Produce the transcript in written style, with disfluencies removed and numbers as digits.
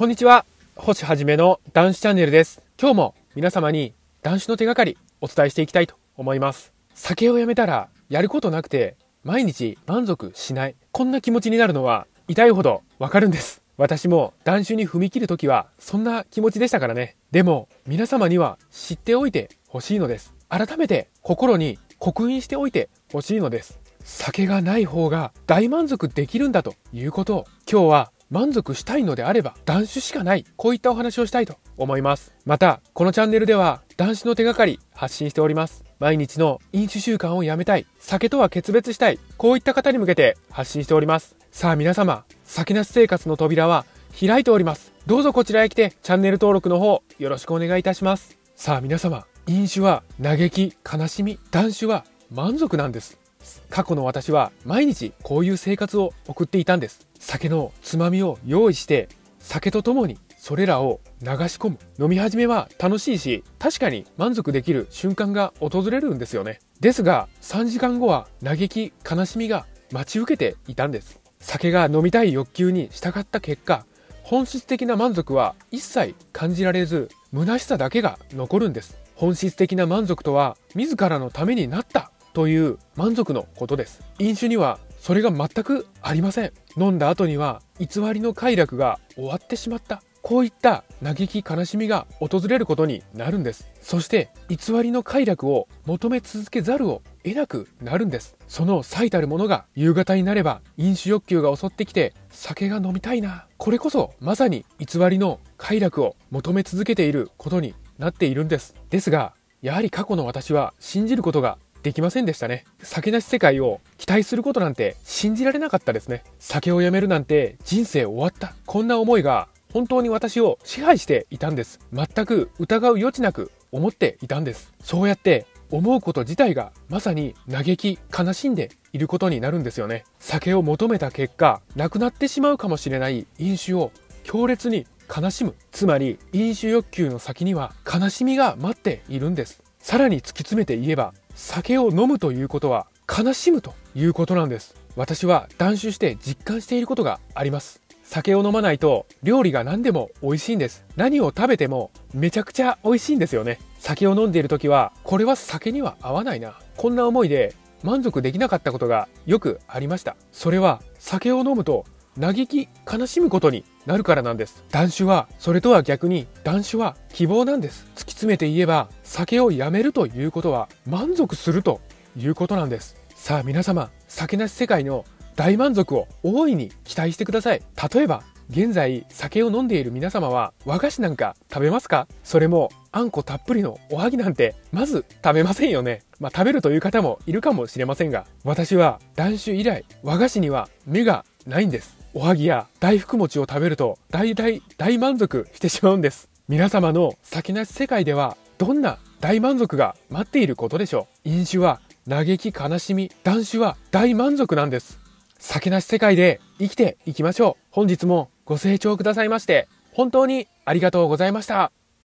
こんにちは、星はじめの男子チャンネルです。今日も皆様に男子の手がかりお伝えしていきたいと思います。酒をやめたらやることなくて毎日満足しない、こんな気持ちになるのは痛いほどわかるんです。私も断酒に踏み切るときはそんな気持ちでしたからね。でも皆様には知っておいてほしいのです。改めて心に刻印しておいてほしいのです。酒がない方が大満足できるんだということを、今日は満足したいのであれば断酒しかない、こういったお話をしたいと思います。またこのチャンネルでは断酒の手がかり発信しております。毎日の飲酒習慣をやめたい、酒とは決別したい、こういった方に向けて発信しております。さあ皆様、酒なし生活の扉は開いております。どうぞこちらへ来てチャンネル登録の方よろしくお願いいたします。さあ皆様、飲酒は嘆き悲しみ、断酒は満足なんです。過去の私は毎日こういう生活を送っていたんです。酒のつまみを用意して酒とともにそれらを流し込む。飲み始めは楽しいし、確かに満足できる瞬間が訪れるんですよね。ですが3時間後は嘆き悲しみが待ち受けていたんです。酒が飲みたい欲求に従った結果、本質的な満足は一切感じられず、虚しさだけが残るんです。本質的な満足とは自らのためになったという満足のことです。飲酒にはそれが全くありません。飲んだ後には偽りの快楽が終わってしまった、こういった嘆き悲しみが訪れることになるんです。そして偽りの快楽を求め続けざるを得なくなるんです。その最たるものが、夕方になれば飲酒欲求が襲ってきて酒が飲みたいな、これこそまさに偽りの快楽を求め続けていることになっているんです。ですがやはり過去の私は信じることができませんでしたね。酒なし世界を期待することなんて信じられなかったですね。酒をやめるなんて人生終わった、こんな思いが本当に私を支配していたんです。全く疑う余地なく思っていたんです。そうやって思うこと自体がまさに嘆き悲しんでいることになるんですよね。酒を求めた結果、なくなってしまうかもしれない飲酒を強烈に悲しむ、つまり飲酒欲求の先には悲しみが待っているんです。さらに突き詰めて言えば、酒を飲むということは悲しむということなんです。私は断酒して実感していることがあります。酒を飲まないと料理が何でも美味しいんです。何を食べてもめちゃくちゃ美味しいんですよね。酒を飲んでいる時はこれは酒には合わないな、こんな思いで満足できなかったことがよくありました。それは酒を飲むと嘆き悲しむことになるからなんです。断酒はそれとは逆に、断酒は希望なんです。突き詰めて言えば、酒をやめるということは満足するということなんです。さあ皆様、酒なし世界の大満足を大いに期待してください。例えば現在酒を飲んでいる皆様は和菓子なんか食べますか？それもあんこたっぷりのおはぎなんてまず食べませんよね。まあ食べるという方もいるかもしれませんが、私は断酒以来和菓子には目がないんです。おはぎや大福餅を食べると大満足してしまうんです。皆様の酒なし世界ではどんな大満足が待っていることでしょう。飲酒は嘆き悲しみ、断酒は大満足なんです。酒なし世界で生きていきましょう。本日もご清聴くださいまして本当にありがとうございました。